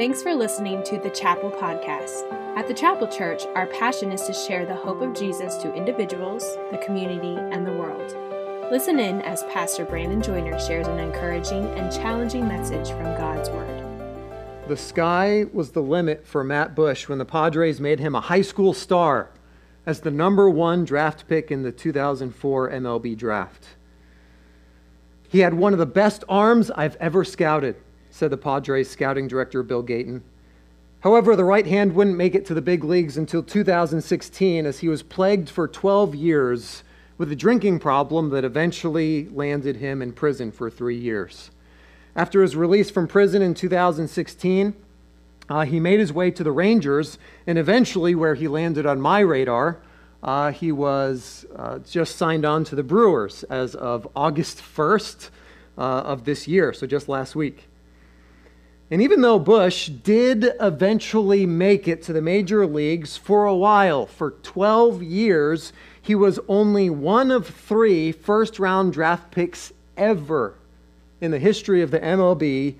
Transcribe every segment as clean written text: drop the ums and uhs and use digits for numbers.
Thanks for listening to The Chapel Podcast. At The Chapel Church, our passion is to share the hope of Jesus to individuals, the community, and the world. Listen in as Pastor Brandon Joyner shares an encouraging and challenging message from God's Word. The sky was the limit for Matt Bush when the Padres made him a high school star as the #1 draft pick in the 2004 MLB draft. He had one of the best arms I've ever scouted, said the Padres scouting director, Bill Gayton. However, the right hand wouldn't make it to the big leagues until 2016 as he was plagued for 12 years with a drinking problem that eventually landed him in prison for 3 years. After his release from prison in 2016, he made his way to the Rangers, and eventually where he landed on my radar, he was just signed on to the Brewers as of August 1st of this year, so just last week. And even though Bush did eventually make it to the major leagues for a while, for 12 years, he was only one of 3 first-round draft picks ever in the history of the MLB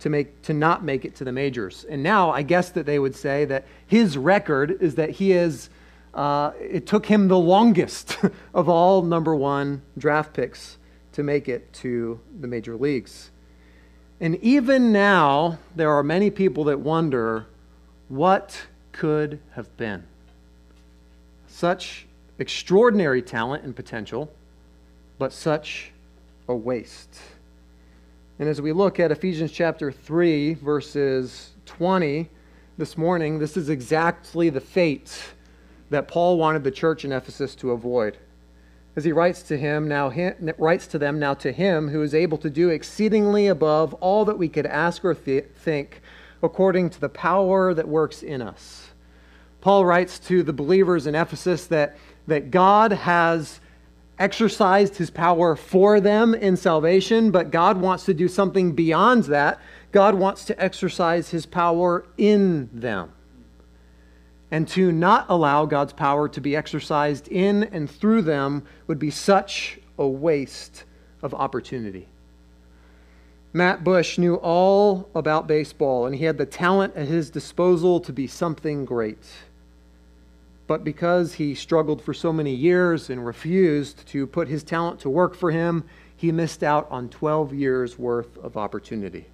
to not make it to the majors. And now I guess that they would say that his record is that he is, it took him the longest of all #1 draft picks to make it to the major leagues. And even now, there are many people that wonder, what could have been? Such extraordinary talent and potential, but such a waste. And as we look at Ephesians chapter 3, verses 20 this morning, this is exactly the fate that Paul wanted the church in Ephesus to avoid. As he writes to them now to him who is able to do exceedingly above all that we could ask or think, according to the power that works in us. Paul writes to the believers in Ephesus that God has exercised his power for them in salvation, but God wants to do something beyond that. God wants to exercise his power in them. And to not allow God's power to be exercised in and through them would be such a waste of opportunity. Matt Bush knew all about baseball, and he had the talent at his disposal to be something great. But because he struggled for so many years and refused to put his talent to work for him, he missed out on 12 years worth of opportunity.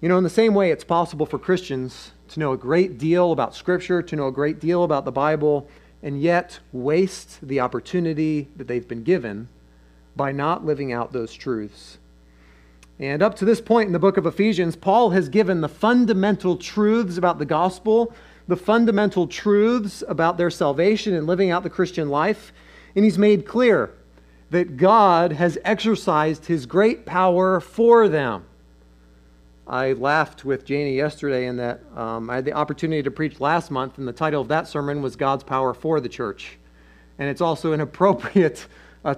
You know, in the same way, it's possible for Christians to know a great deal about Scripture, to know a great deal about the Bible, and yet waste the opportunity that they've been given by not living out those truths. And up to this point in the book of Ephesians, Paul has given the fundamental truths about the gospel, the fundamental truths about their salvation and living out the Christian life, and he's made clear that God has exercised his great power for them. I laughed with Janie yesterday in that I had the opportunity to preach last month, and the title of that sermon was God's Power for the Church. And it's also an appropriate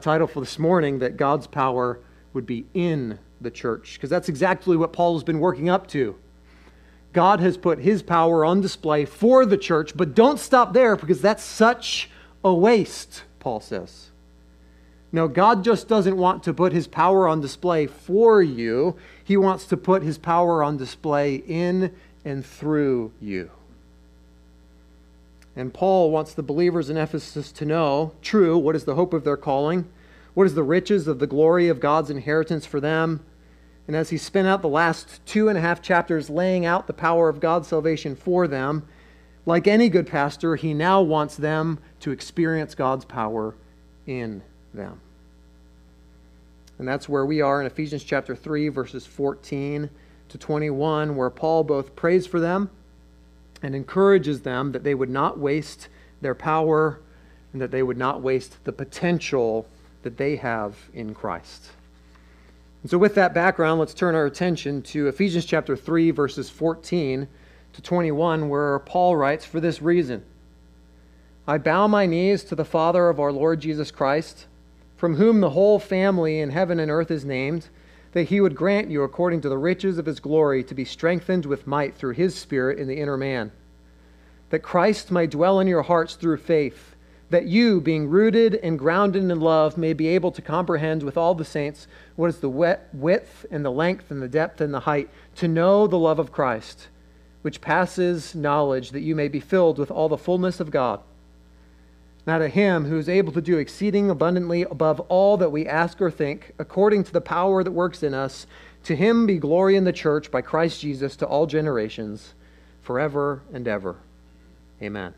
title for this morning, that God's power would be in the church, because that's exactly what Paul has been working up to. God has put his power on display for the church, but don't stop there, because that's such a waste, Paul says. No, God just doesn't want to put his power on display for you. He wants to put his power on display in and through you. And Paul wants the believers in Ephesus to know, true, what is the hope of their calling? What is the riches of the glory of God's inheritance for them? And as he spent out the last 2.5 chapters laying out the power of God's salvation for them, like any good pastor, he now wants them to experience God's power in them. And that's where we are in Ephesians chapter 3, verses 14 to 21, where Paul both prays for them and encourages them that they would not waste their power and that they would not waste the potential that they have in Christ. And so with that background, let's turn our attention to Ephesians chapter 3, verses 14 to 21, where Paul writes, "For this reason, I bow my knees to the Father of our Lord Jesus Christ, from whom the whole family in heaven and earth is named, that he would grant you according to the riches of his glory to be strengthened with might through his Spirit in the inner man, that Christ may dwell in your hearts through faith, that you, being rooted and grounded in love, may be able to comprehend with all the saints what is the width and the length and the depth and the height, to know the love of Christ, which passes knowledge, that you may be filled with all the fullness of God. Now to him who is able to do exceeding abundantly above all that we ask or think, according to the power that works in us, to him be glory in the church by Christ Jesus to all generations, forever and ever. Amen.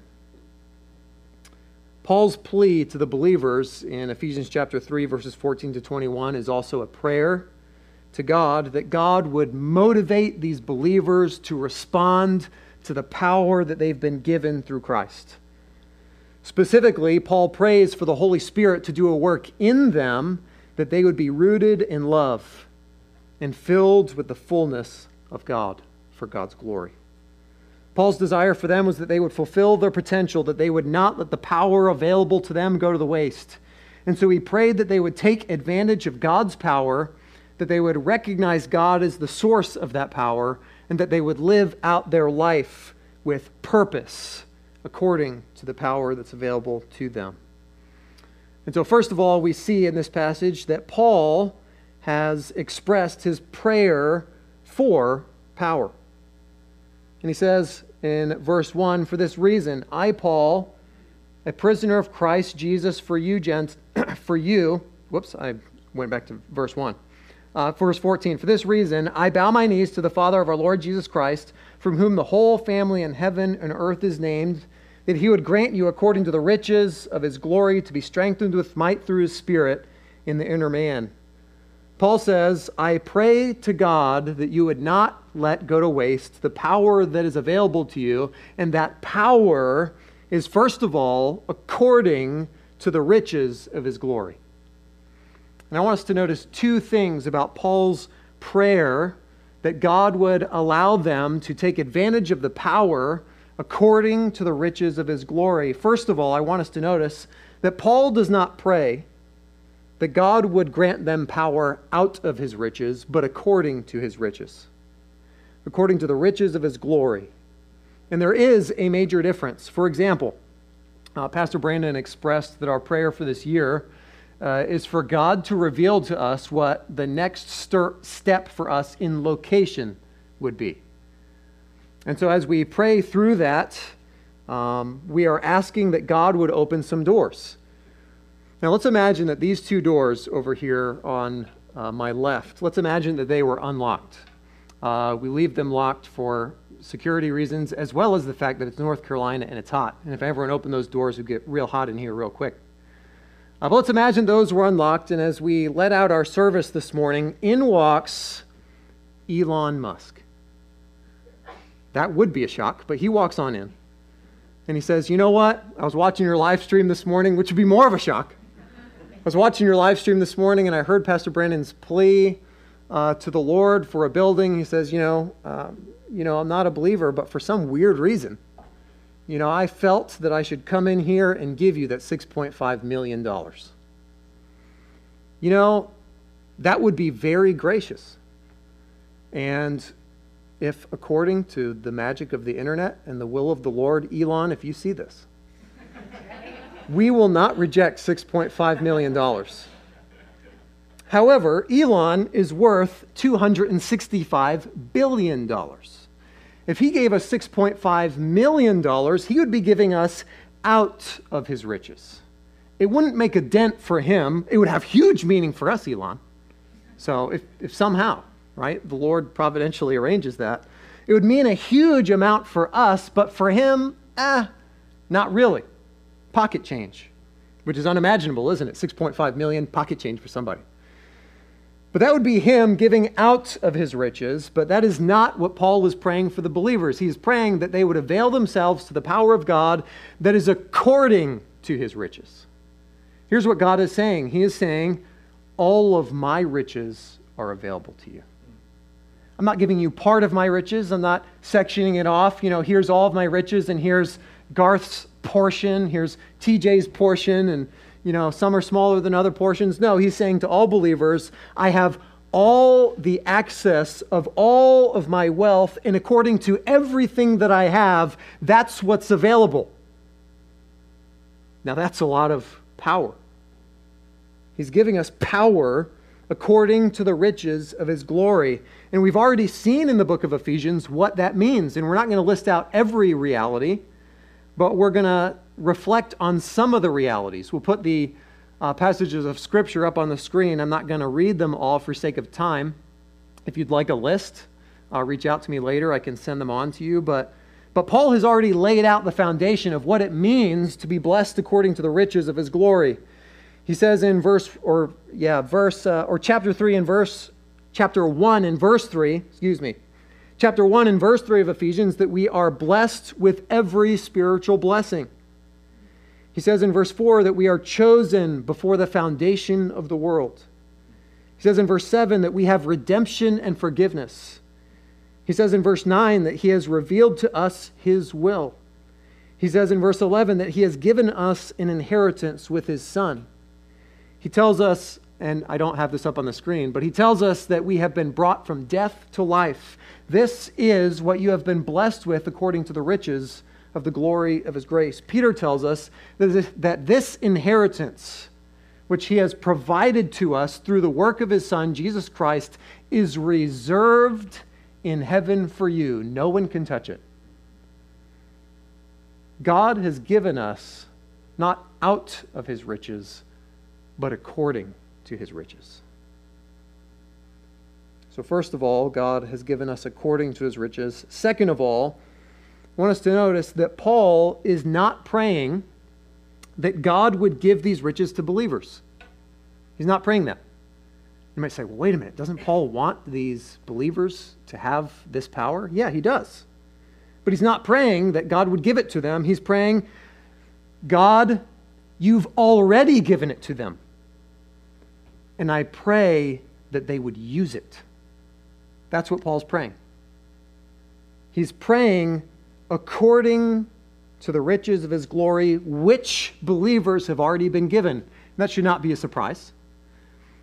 Paul's plea to the believers in Ephesians chapter 3, verses 14 to 21 is also a prayer to God, that God would motivate these believers to respond to the power that they've been given through Christ. Specifically, Paul prays for the Holy Spirit to do a work in them, that they would be rooted in love and filled with the fullness of God for God's glory. Paul's desire for them was that they would fulfill their potential, that they would not let the power available to them go to the waste. And so he prayed that they would take advantage of God's power, that they would recognize God as the source of that power, and that they would live out their life with purpose according to the power that's available to them. And so first of all, we see in this passage that Paul has expressed his prayer for power. And he says in verse 1, "For this reason, I, Paul, a prisoner of Christ Jesus for you, verse 14, "For this reason, I bow my knees to the Father of our Lord Jesus Christ, from whom the whole family in heaven and earth is named, that he would grant you according to the riches of his glory to be strengthened with might through his Spirit in the inner man." Paul says, I pray to God that you would not let go to waste the power that is available to you, and that power is, first of all, according to the riches of his glory. And I want us to notice two things about Paul's prayer that God would allow them to take advantage of the power according to the riches of his glory. First of all, I want us to notice that Paul does not pray that God would grant them power out of his riches, but according to his riches, according to the riches of his glory. And there is a major difference. For example, Pastor Brandon expressed that our prayer for this year is for God to reveal to us what the next step for us in location would be. And so as we pray through that, we are asking that God would open some doors. Now let's imagine that these two doors over here on my left, let's imagine that they were unlocked. We leave them locked for security reasons, as well as the fact that it's North Carolina and it's hot. And if everyone opened those doors, it would get real hot in here real quick. But let's imagine those were unlocked, and as we let out our service this morning, in walks Elon Musk. That would be a shock, but he walks on in. And he says, you know what? I was watching your live stream this morning, which would be more of a shock. I was watching your live stream this morning, and I heard Pastor Brandon's plea to the Lord for a building. He says, I'm not a believer, but for some weird reason, I felt that I should come in here and give you that $6.5 million. That would be very gracious. And if, according to the magic of the internet and the will of the Lord, Elon, if you see this, we will not reject $6.5 million. However, Elon is worth $265 billion. If he gave us $6.5 million, he would be giving us out of his riches. It wouldn't make a dent for him. It would have huge meaning for us, Elon. So if somehow, right, the Lord providentially arranges that, it would mean a huge amount for us, but for him, not really. Pocket change, which is unimaginable, isn't it? 6.5 million, pocket change for somebody. But that would be him giving out of his riches, but that is not what Paul is praying for the believers. He's praying that they would avail themselves to the power of God that is according to his riches. Here's what God is saying. He is saying, all of my riches are available to you. I'm not giving you part of my riches. I'm not sectioning it off. Here's all of my riches, and here's Garth's portion, here's TJ's portion, and some are smaller than other portions. No, he's saying to all believers, I have all the access of all of my wealth, and according to everything that I have, that's what's available. Now that's a lot of power. He's giving us power according to the riches of his glory. And we've already seen in the book of Ephesians what that means. And we're not going to list out every reality, but we're going to reflect on some of the realities. We'll put the passages of Scripture up on the screen. I'm not going to read them all for sake of time. If you'd like a list, reach out to me later. I can send them on to you. But Paul has already laid out the foundation of what it means to be blessed according to the riches of his glory. He says in chapter 1 and verse 3 of Ephesians that we are blessed with every spiritual blessing. He says in verse 4 that we are chosen before the foundation of the world. He says in verse 7 that we have redemption and forgiveness. He says in verse 9 that he has revealed to us his will. He says in verse 11 that he has given us an inheritance with his Son. He tells us, and I don't have this up on the screen, but he tells us that we have been brought from death to life. This is what you have been blessed with according to the riches of the glory of his grace. Peter tells us that this inheritance, which he has provided to us through the work of his Son, Jesus Christ, is reserved in heaven for you. No one can touch it. God has given us not out of his riches, but according to his riches. So first of all, God has given us according to his riches. Second of all, I want us to notice that Paul is not praying that God would give these riches to believers. He's not praying that. You might say, well, wait a minute, doesn't Paul want these believers to have this power? Yeah, he does. But he's not praying that God would give it to them. He's praying, God, you've already given it to them. And I pray that they would use it. That's what Paul's praying. He's praying according to the riches of his glory, which believers have already been given. And that should not be a surprise,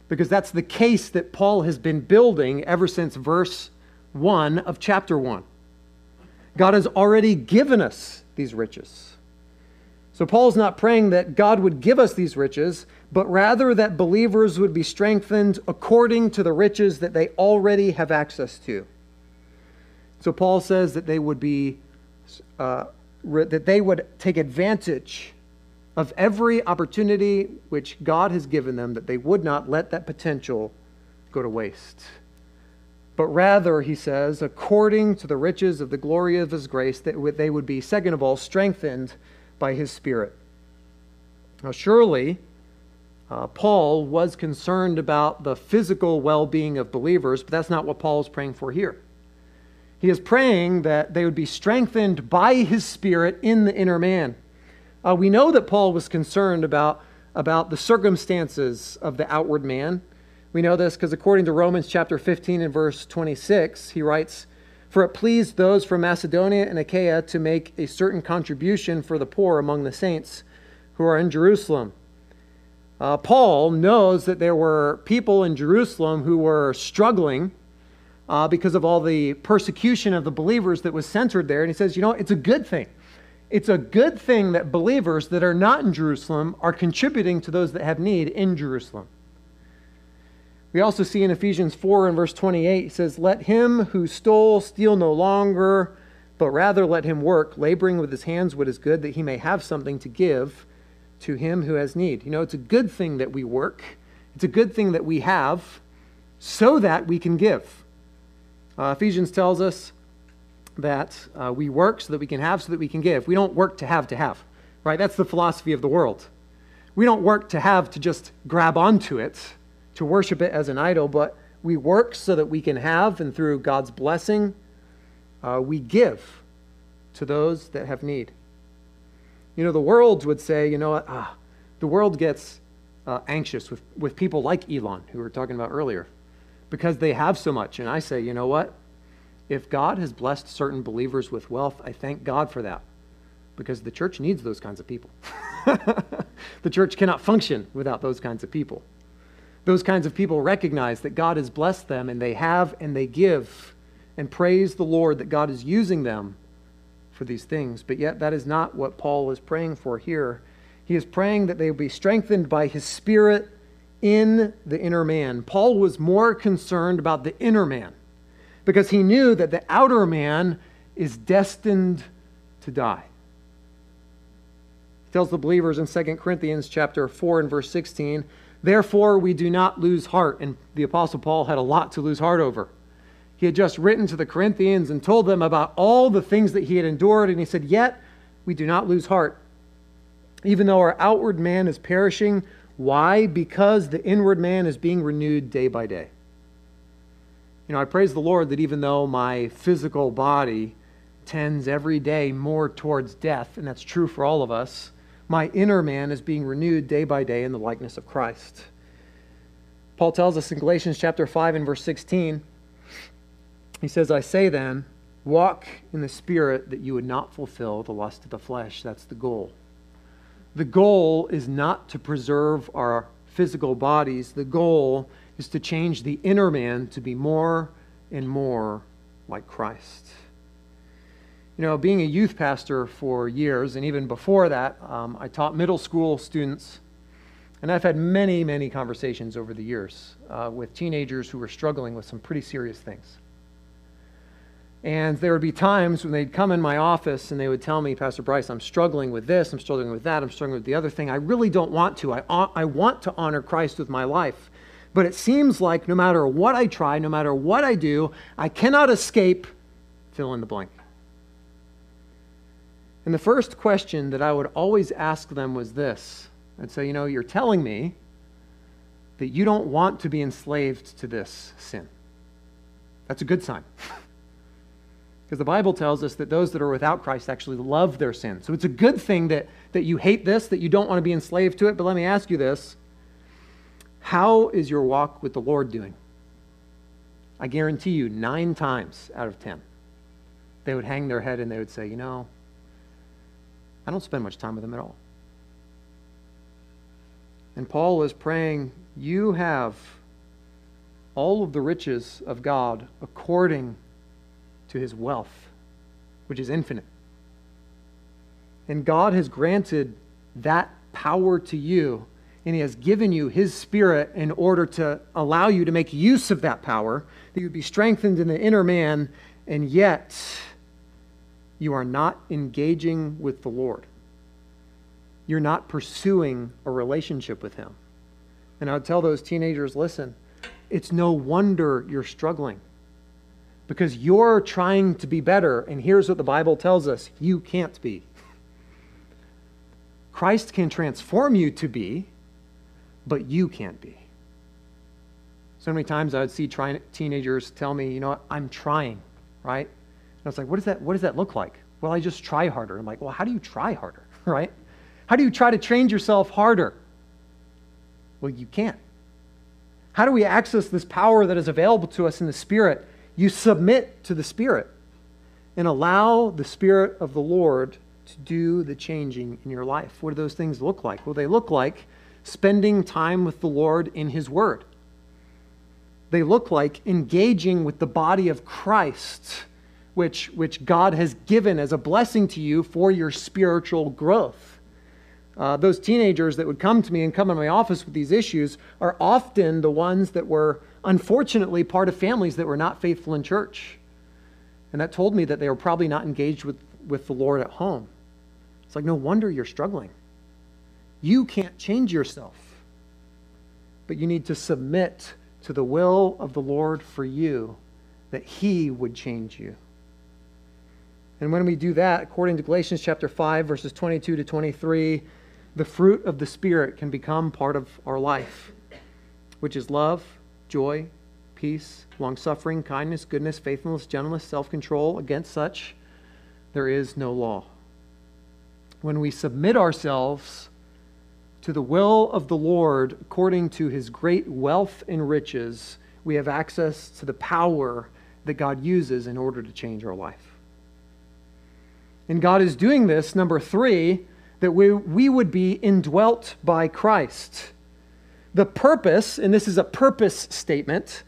because that's the case that Paul has been building ever since verse 1 of chapter 1. God has already given us these riches. So Paul's not praying that God would give us these riches, but rather that believers would be strengthened according to the riches that they already have access to. So Paul says that they would be, that they would take advantage of every opportunity which God has given them, that they would not let that potential go to waste. But rather, he says, according to the riches of the glory of his grace, that they would be, second of all, strengthened by his Spirit. Now, surely, Paul was concerned about the physical well-being of believers, but that's not what Paul is praying for here. He is praying that they would be strengthened by his Spirit in the inner man. We know that Paul was concerned about the circumstances of the outward man. We know this because according to Romans chapter 15 and verse 26, he writes, "For it pleased those from Macedonia and Achaia to make a certain contribution for the poor among the saints who are in Jerusalem." Paul knows that there were people in Jerusalem who were struggling because of all the persecution of the believers that was centered there. And he says, you know, it's a good thing. It's a good thing that believers that are not in Jerusalem are contributing to those that have need in Jerusalem. We also see in Ephesians 4 and verse 28, he says, "Let him who stole steal no longer, but rather let him work, laboring with his hands what is good, that he may have something to give to him who has need." You know, it's a good thing that we work. It's a good thing that we have so that we can give. Ephesians tells us that we work so that we can have, so that we can give. We don't work to have, right? That's the philosophy of the world. We don't work to have to just grab onto it, to worship it as an idol, but we work so that we can have, and through God's blessing, we give to those that have need. You know, the world would say, you know what, the world gets anxious with people like Elon, who we were talking about earlier, because they have so much. And I say, you know what, if God has blessed certain believers with wealth, I thank God for that, because the church needs those kinds of people. The church cannot function without those kinds of people. Those kinds of people recognize that God has blessed them, and they have and they give, and praise the Lord that God is using them for these things. But yet that is not what Paul is praying for here. He is praying that they will be strengthened by his Spirit in the inner man. Paul was more concerned about the inner man because he knew that the outer man is destined to die. He tells the believers in 2 Corinthians chapter 4 and verse 16, "Therefore we do not lose heart." And the Apostle Paul had a lot to lose heart over. He had just written to the Corinthians and told them about all the things that he had endured, and he said, "Yet we do not lose heart. Even though our outward man is perishing, why? Because the inward man is being renewed day by day." You know, I praise the Lord that even though my physical body tends every day more towards death, and that's true for all of us, my inner man is being renewed day by day in the likeness of Christ. Paul tells us in Galatians chapter 5 and verse 16, he says, "I say then, walk in the Spirit that you would not fulfill the lust of the flesh." That's the goal. The goal is not to preserve our physical bodies. The goal is to change the inner man to be more and more like Christ. You know, being a youth pastor for years, and even before that, I taught middle school students, and I've had many, many conversations over the years with teenagers who were struggling with some pretty serious things. And there would be times when they'd come in my office and they would tell me, "Pastor Bryce, I'm struggling with this, I'm struggling with that, I'm struggling with the other thing. I really don't want to. I want to honor Christ with my life. But it seems like no matter what I try, no matter what I do, I cannot escape fill in the blank." And the first question that I would always ask them was this. I'd say, "You know, you're telling me that you don't want to be enslaved to this sin. That's a good sign." Because the Bible tells us that those that are without Christ actually love their sin. So it's a good thing that you hate this, that you don't want to be enslaved to it. But let me ask you this. How is your walk with the Lord doing? I guarantee you 9 times out of 10, they would hang their head and they would say, "You know, I don't spend much time with him at all." And Paul is praying, you have all of the riches of God according to his wealth, which is infinite. And God has granted that power to you, and he has given you his Spirit in order to allow you to make use of that power, that you would be strengthened in the inner man, and yet you are not engaging with the Lord. You're not pursuing a relationship with him. And I would tell those teenagers, listen, it's no wonder you're struggling, because you're trying to be better, and here's what the Bible tells us, you can't be. Christ can transform you to be, but you can't be. So many times I would see teenagers tell me, "You know what, I'm trying," right? And I was like, what does that look like? "Well, I just try harder." I'm like, well, how do you try harder, right? How do you try to train yourself harder? Well, you can't. How do we access this power that is available to us in the Spirit? You submit to the Spirit and allow the Spirit of the Lord to do the changing in your life. What do those things look like? Well, they look like spending time with the Lord in his word. They look like engaging with the body of Christ, which God has given as a blessing to you for your spiritual growth. Those teenagers that would come to me and come in my office with these issues are often the ones that were unfortunately part of families that were not faithful in church. And that told me that they were probably not engaged with the Lord at home. It's like, no wonder you're struggling. You can't change yourself, but you need to submit to the will of the Lord for you, that he would change you. And when we do that, according to Galatians chapter 5, verses 22 to 23, the fruit of the Spirit can become part of our life, which is love, joy, peace, long-suffering, kindness, goodness, faithfulness, gentleness, self-control. Against such, there is no law. When we submit ourselves to the will of the Lord, according to his great wealth and riches, we have access to the power that God uses in order to change our life. And God is doing this, number 3, that we would be indwelt by Christ. The purpose, and this is a purpose statement,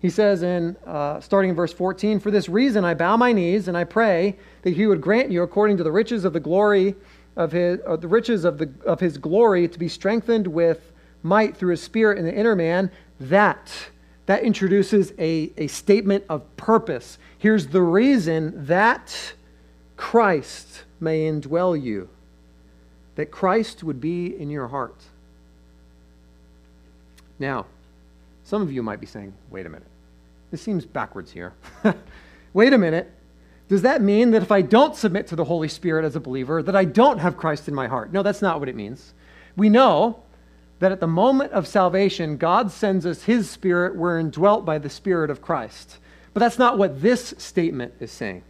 he says in, starting in verse 14, "For this reason I bow my knees and I pray that he would grant you according to the riches of the glory of his glory, to be strengthened with might through his Spirit in the inner man, that introduces a statement of purpose. Here's the reason that Christ may indwell you, that Christ would be in your heart. Now, some of you might be saying, wait a minute, this seems backwards here. Wait a minute, does that mean that if I don't submit to the Holy Spirit as a believer, that I don't have Christ in my heart? No, that's not what it means. We know that at the moment of salvation, God sends us his Spirit. We're indwelt by the Spirit of Christ. But that's not what this statement is saying.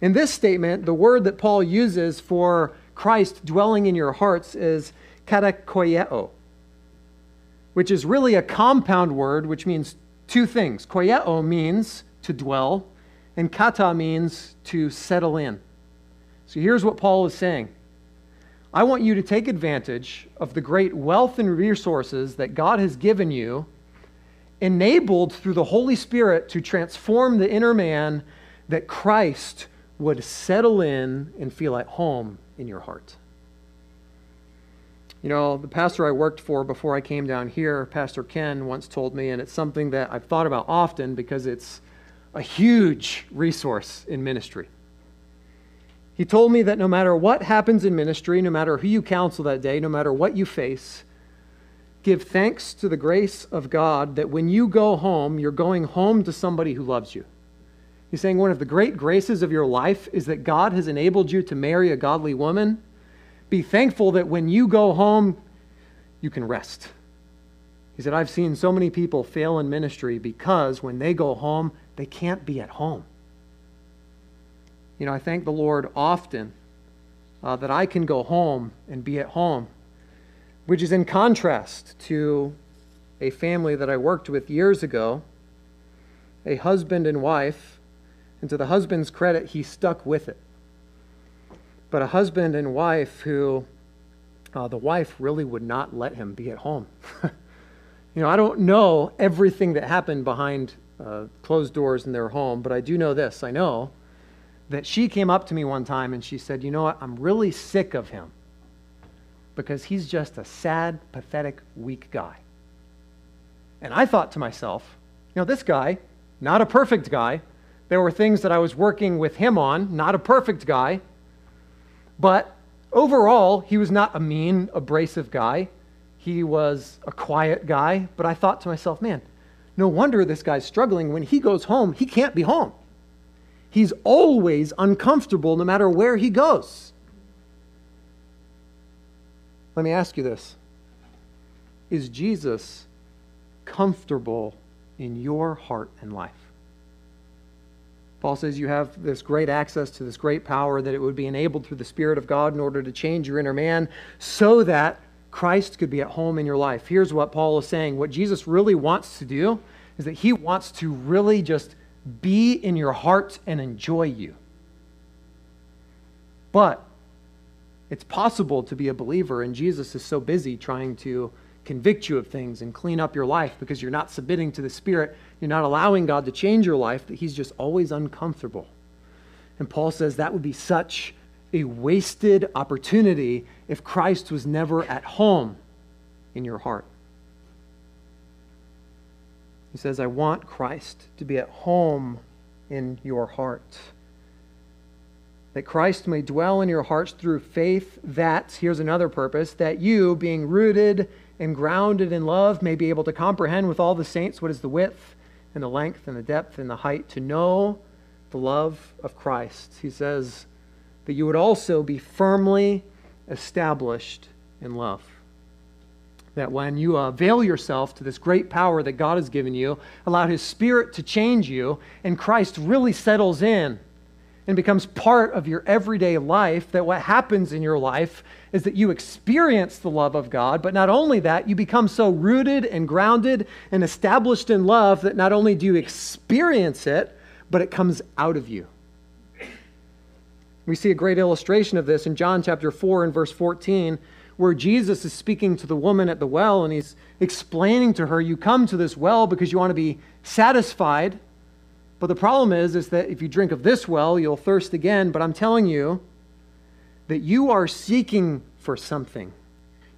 In this statement, the word that Paul uses for Christ dwelling in your hearts is katakoieo, which is really a compound word, which means two things. Koieo means to dwell, and kata means to settle in. So here's what Paul is saying. I want you to take advantage of the great wealth and resources that God has given you, enabled through the Holy Spirit to transform the inner man, that Christ would settle in and feel at home in your heart. You know, the pastor I worked for before I came down here, Pastor Ken, once told me, and it's something that I've thought about often because it's a huge resource in ministry. He told me that no matter what happens in ministry, no matter who you counsel that day, no matter what you face, give thanks to the grace of God that when you go home, you're going home to somebody who loves you. He's saying one of the great graces of your life is that God has enabled you to marry a godly woman. Be thankful that when you go home, you can rest. He said, I've seen so many people fail in ministry because when they go home, they can't be at home. You know, I thank the Lord often that I can go home and be at home, which is in contrast to a family that I worked with years ago, a husband and wife, and to the husband's credit, he stuck with it. But a husband and wife who, the wife really would not let him be at home. You know, I don't know everything that happened behind closed doors in their home, but I do know this. I know that she came up to me one time and she said, you know what, I'm really sick of him because he's just a sad, pathetic, weak guy. And I thought to myself, you know, this guy, not a perfect guy. There were things that I was working with him on, not a perfect guy. But overall, he was not a mean, abrasive guy. He was a quiet guy. But I thought to myself, man, no wonder this guy's struggling. When he goes home, he can't be home. He's always uncomfortable no matter where he goes. Let me ask you this. Is Jesus comfortable in your heart and life? Paul says you have this great access to this great power, that it would be enabled through the Spirit of God in order to change your inner man so that Christ could be at home in your life. Here's what Paul is saying. What Jesus really wants to do is that he wants to really just be in your heart and enjoy you. But it's possible to be a believer, and Jesus is so busy trying to convict you of things and clean up your life because you're not submitting to the Spirit. You're not allowing God to change your life, that he's just always uncomfortable. And Paul says that would be such a wasted opportunity if Christ was never at home in your heart. He says, I want Christ to be at home in your heart. That Christ may dwell in your hearts through faith, that, here's another purpose, that you, being rooted and grounded in love, may be able to comprehend with all the saints what is the width and the length and the depth and the height, to know the love of Christ. He says that you would also be firmly established in love. That when you avail yourself to this great power that God has given you, allow his Spirit to change you, and Christ really settles in and becomes part of your everyday life, that what happens in your life is that you experience the love of God, but not only that, you become so rooted and grounded and established in love that not only do you experience it, but it comes out of you. We see a great illustration of this in John chapter 4 and verse 14, where Jesus is speaking to the woman at the well, and he's explaining to her, you come to this well because you want to be satisfied, but the problem is that if you drink of this well, you'll thirst again. But I'm telling you that you are seeking for something.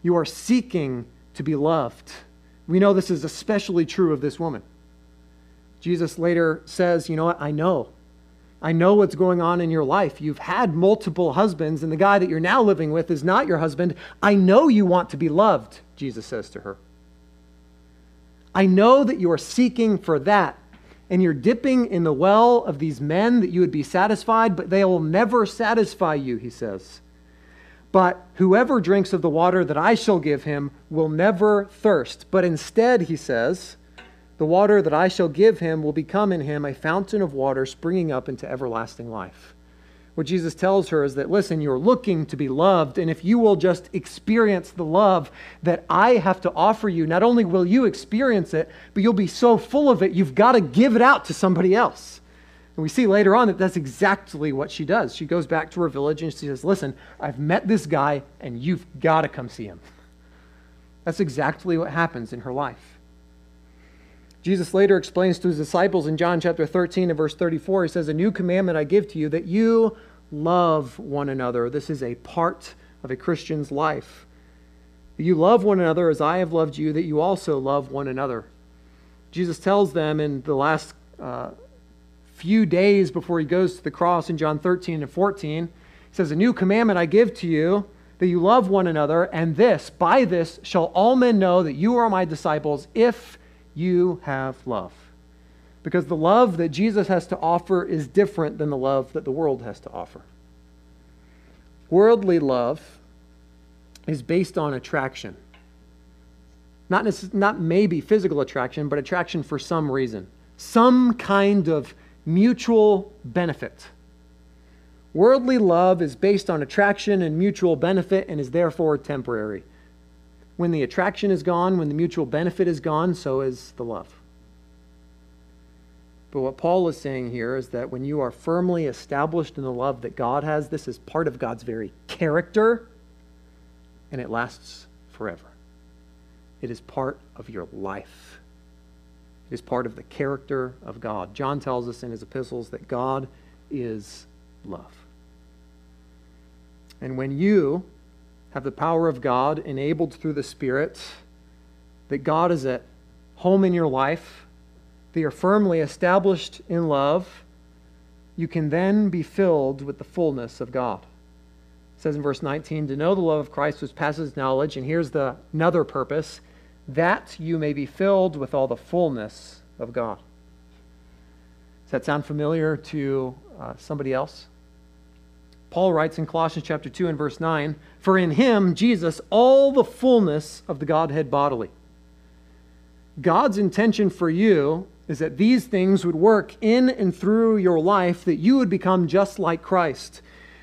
You are seeking to be loved. We know this is especially true of this woman. Jesus later says, you know what, I know what's going on in your life. You've had multiple husbands, and the guy that you're now living with is not your husband. I know you want to be loved, Jesus says to her. I know that you are seeking for that, and you're dipping in the well of these men that you would be satisfied, but they will never satisfy you, he says. But whoever drinks of the water that I shall give him will never thirst. But instead, he says, the water that I shall give him will become in him a fountain of water springing up into everlasting life. What Jesus tells her is that, listen, you're looking to be loved, and if you will just experience the love that I have to offer you, not only will you experience it, but you'll be so full of it, you've got to give it out to somebody else. And we see later on that that's exactly what she does. She goes back to her village and she says, listen, I've met this guy, and you've got to come see him. That's exactly what happens in her life. Jesus later explains to his disciples in John chapter 13 and verse 34, he says, a new commandment I give to you, that you love one another. This is a part of a Christian's life. That you love one another as I have loved you, that you also love one another. Jesus tells them in the last few days before he goes to the cross in John 13 and 14, he says, a new commandment I give to you, that you love one another, and this, by this shall all men know that you are my disciples, if you have love. Because the love that Jesus has to offer is different than the love that the world has to offer. Worldly love is based on attraction. Not maybe physical attraction, but attraction for some reason. Some kind of mutual benefit. Worldly love is based on attraction and mutual benefit and is therefore temporary. When the attraction is gone, when the mutual benefit is gone, so is the love. But what Paul is saying here is that when you are firmly established in the love that God has, this is part of God's very character, and it lasts forever. It is part of your life. It is part of the character of God. John tells us in his epistles that God is love. And when you have the power of God enabled through the Spirit, that God is at home in your life, that you're firmly established in love, you can then be filled with the fullness of God. It says in verse 19, to know the love of Christ which passes knowledge, and here's another purpose, that you may be filled with all the fullness of God. Does that sound familiar to somebody else? Paul writes in Colossians chapter 2 and verse 9, for in him, Jesus, all the fullness of the Godhead bodily. God's intention for you is that these things would work in and through your life, that you would become just like Christ.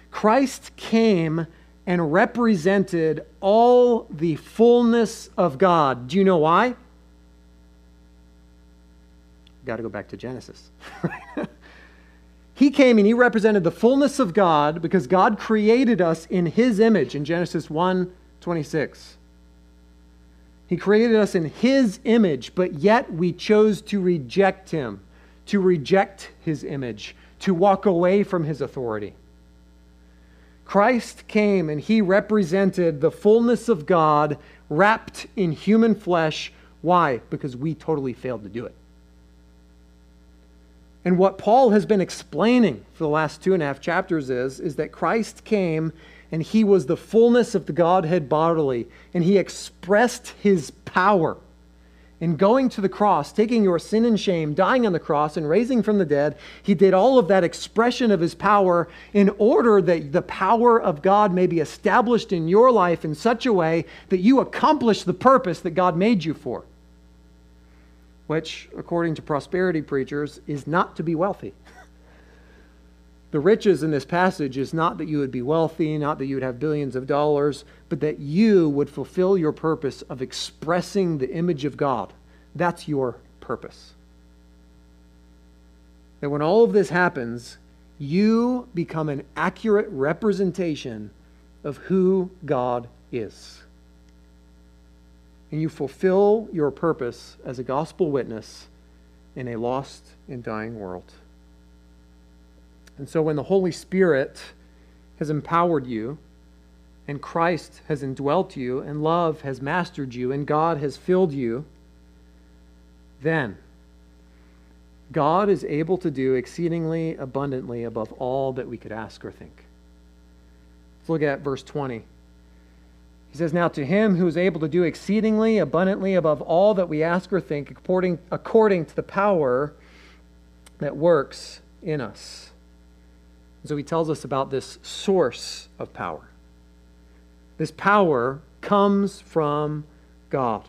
Christ came and represented all the fullness of God. Do you know why? You've got to go back to Genesis. He came and he represented the fullness of God because God created us in his image in Genesis 1:26. He created us in his image, but yet we chose to reject him, to reject his image, to walk away from his authority. Christ came and he represented the fullness of God wrapped in human flesh. Why? Because we totally failed to do it. And what Paul has been explaining for the last 2.5 chapters is that Christ came and he was the fullness of the Godhead bodily, and he expressed his power in going to the cross, taking your sin and shame, dying on the cross and rising from the dead. He did all of that expression of his power in order that the power of God may be established in your life in such a way that you accomplish the purpose that God made you for, which, according to prosperity preachers, is not to be wealthy. The riches in this passage is not that you would be wealthy, not that you would have billions of dollars, but that you would fulfill your purpose of expressing the image of God. That's your purpose. And when all of this happens, you become an accurate representation of who God is. And you fulfill your purpose as a gospel witness in a lost and dying world. And so when the Holy Spirit has empowered you and Christ has indwelt you, and love has mastered you, and God has filled you, then God is able to do exceedingly abundantly above all that we could ask or think. Let's look at verse 20. He says, now to him who is able to do exceedingly abundantly above all that we ask or think, according to the power that works in us. And so he tells us about this source of power. This power comes from God.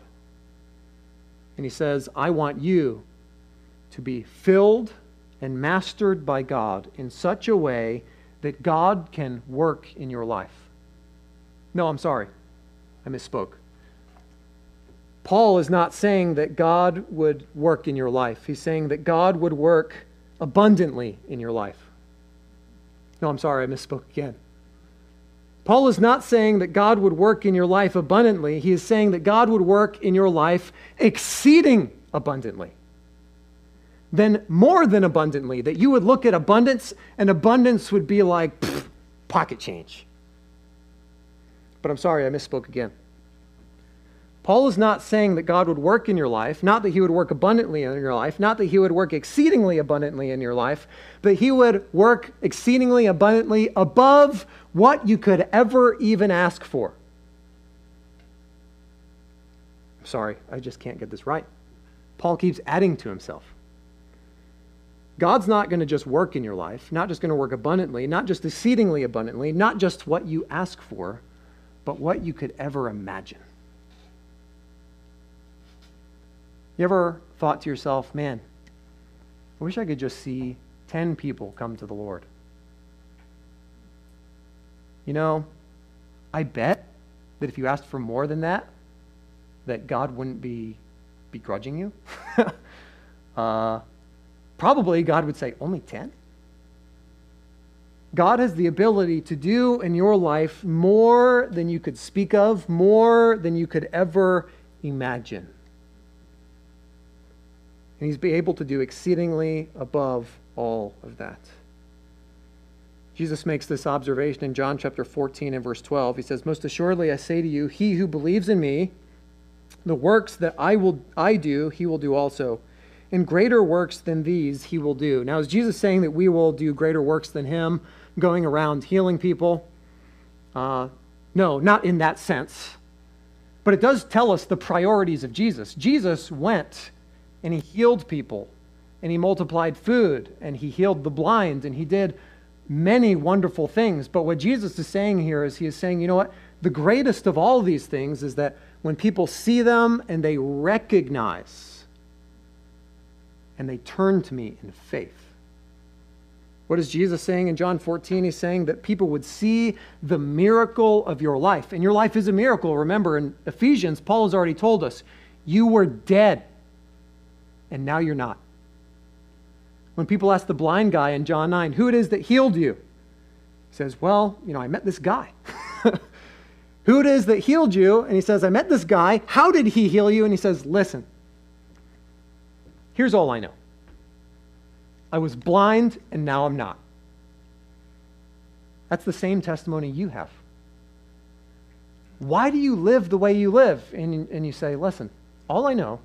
And he says, I want you to be filled and mastered by God in such a way that God can work in your life. No, I'm sorry. I misspoke. Paul is not saying that God would work in your life. He's saying that God would work abundantly in your life. No, I'm sorry. I misspoke again. Paul is not saying that God would work in your life abundantly. He is saying that God would work in your life exceeding abundantly. Then more than abundantly, that you would look at abundance and abundance would be like pocket change. But I'm sorry, I misspoke again. Paul is not saying that God would work in your life, not that he would work abundantly in your life, not that he would work exceedingly abundantly in your life, but he would work exceedingly abundantly above what you could ever even ask for. I'm sorry, I just can't get this right. Paul keeps adding to himself. God's not going to just work in your life, not just going to work abundantly, not just exceedingly abundantly, not just what you ask for, but what you could ever imagine. You ever thought to yourself, man, I wish I could just see 10 people come to the Lord. You know, I bet that if you asked for more than that, that God wouldn't be begrudging you. Probably God would say, only 10? God has the ability to do in your life more than you could speak of, more than you could ever imagine. And he's able to do exceedingly above all of that. Jesus makes this observation in John chapter 14 and verse 12. He says, most assuredly I say to you, he who believes in me, the works that I do, he will do also. And greater works than these he will do. Now is Jesus saying that we will do greater works than him, going around healing people? No, not in that sense. But it does tell us the priorities of Jesus. Jesus went and he healed people, and he multiplied food, and he healed the blind, and he did many wonderful things. But what Jesus is saying here is he is saying, you know what? The greatest of all these things is that when people see them and they recognize and they turn to me in faith. What is Jesus saying in John 14? He's saying that people would see the miracle of your life. And your life is a miracle. Remember, in Ephesians, Paul has already told us, you were dead. And now you're not. When people ask the blind guy in John 9, who it is that healed you? He says, well, you know, I met this guy. Who it is that healed you? And he says, I met this guy. How did he heal you? And he says, listen, here's all I know. I was blind and now I'm not. That's the same testimony you have. Why do you live the way you live? And you say, listen, all I know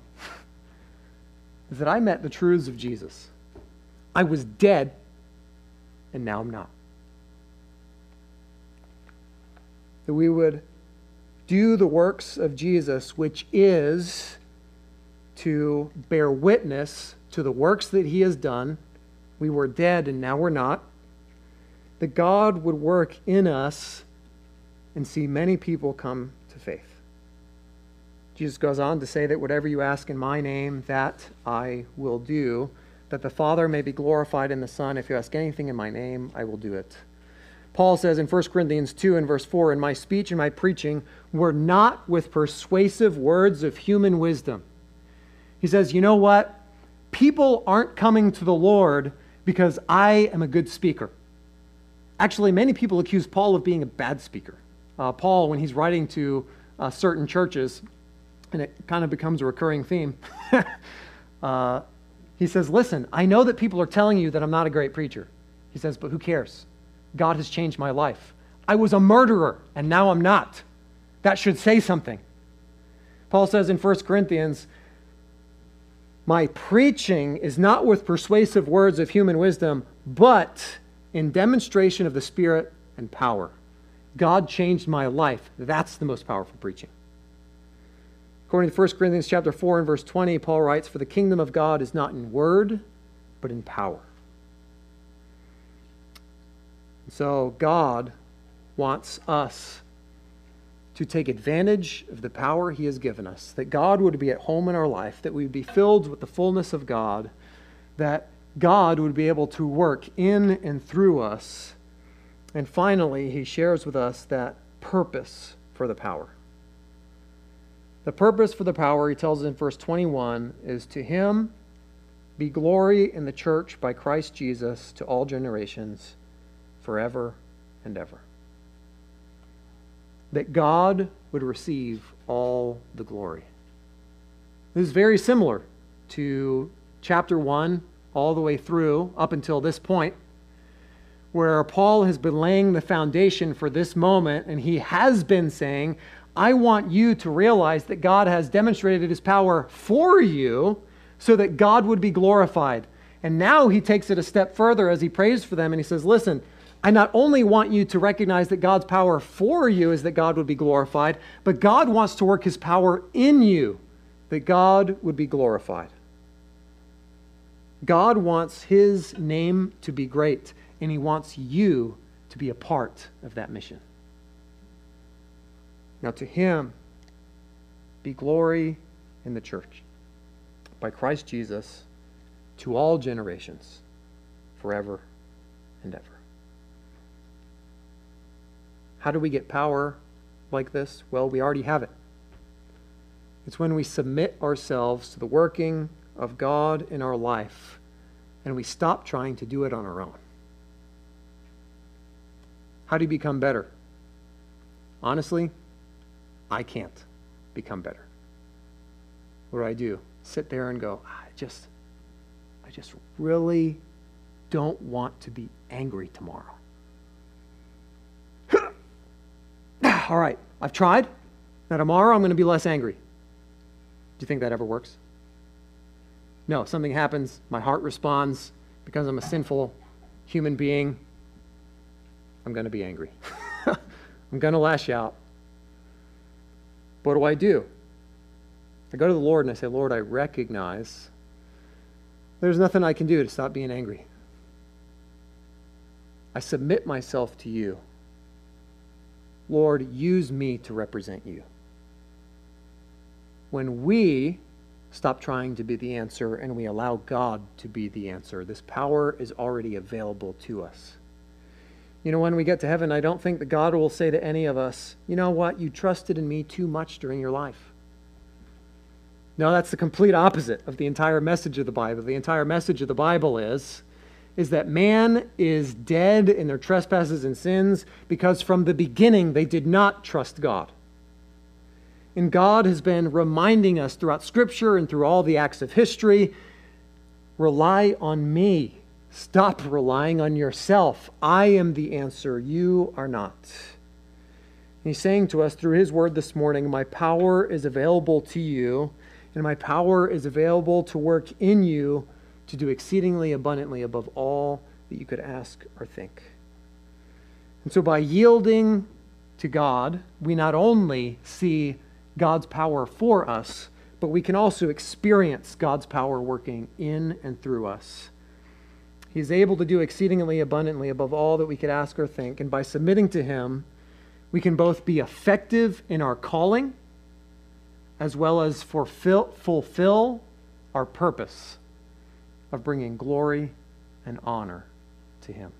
is that I met the truths of Jesus. I was dead, and now I'm not. That we would do the works of Jesus, which is to bear witness to the works that he has done. We were dead, and now we're not. That God would work in us and see many people come to faith. Jesus goes on to say that whatever you ask in my name, that I will do, that the Father may be glorified in the Son. If you ask anything in my name, I will do it. Paul says in 1 Corinthians 2 and verse 4, and my speech and my preaching were not with persuasive words of human wisdom. He says, you know what? People aren't coming to the Lord because I am a good speaker. Actually, many people accuse Paul of being a bad speaker. Paul, when he's writing to certain churches, and it kind of becomes a recurring theme. He says, listen, I know that people are telling you that I'm not a great preacher. He says, but who cares? God has changed my life. I was a murderer, and now I'm not. That should say something. Paul says in 1 Corinthians, my preaching is not with persuasive words of human wisdom, but in demonstration of the Spirit and power. God changed my life. That's the most powerful preaching. According to 1 Corinthians chapter 4 and verse 20, Paul writes, for the kingdom of God is not in word, but in power. So God wants us to take advantage of the power he has given us, that God would be at home in our life, that we would be filled with the fullness of God, that God would be able to work in and through us. And finally, he shares with us that purpose for the power. The purpose for the power, he tells us in verse 21, is to him be glory in the church by Christ Jesus to all generations forever and ever. That God would receive all the glory. This is very similar to chapter 1 all the way through up until this point, where Paul has been laying the foundation for this moment, and he has been saying, I want you to realize that God has demonstrated his power for you so that God would be glorified. And now he takes it a step further as he prays for them, and he says, listen, I not only want you to recognize that God's power for you is that God would be glorified, but God wants to work his power in you, that God would be glorified. God wants his name to be great, and he wants you to be a part of that mission. Now to him be glory in the church by Christ Jesus to all generations forever and ever. How do we get power like this? Well, we already have it. It's when we submit ourselves to the working of God in our life and we stop trying to do it on our own. How do you become better? Honestly, I can't become better. What do? Sit there and go, I just really don't want to be angry tomorrow. All right, I've tried. Now tomorrow I'm going to be less angry. Do you think that ever works? No, something happens. My heart responds. Because I'm a sinful human being, I'm going to be angry. I'm going to lash out. What do? I go to the Lord and I say, Lord, I recognize there's nothing I can do to stop being angry. I submit myself to you. Lord, use me to represent you. When we stop trying to be the answer and we allow God to be the answer, this power is already available to us. You know, when we get to heaven, I don't think that God will say to any of us, you know what, you trusted in me too much during your life. No, that's the complete opposite of the entire message of the Bible. The entire message of the Bible is that man is dead in their trespasses and sins because from the beginning they did not trust God. And God has been reminding us throughout Scripture and through all the acts of history, rely on me. Stop relying on yourself. I am the answer. You are not. And he's saying to us through his word this morning, my power is available to you, and my power is available to work in you to do exceedingly abundantly above all that you could ask or think. And so by yielding to God, we not only see God's power for us, but we can also experience God's power working in and through us. He is able to do exceedingly abundantly above all that we could ask or think. And by submitting to him, we can both be effective in our calling as well as fulfill our purpose of bringing glory and honor to him.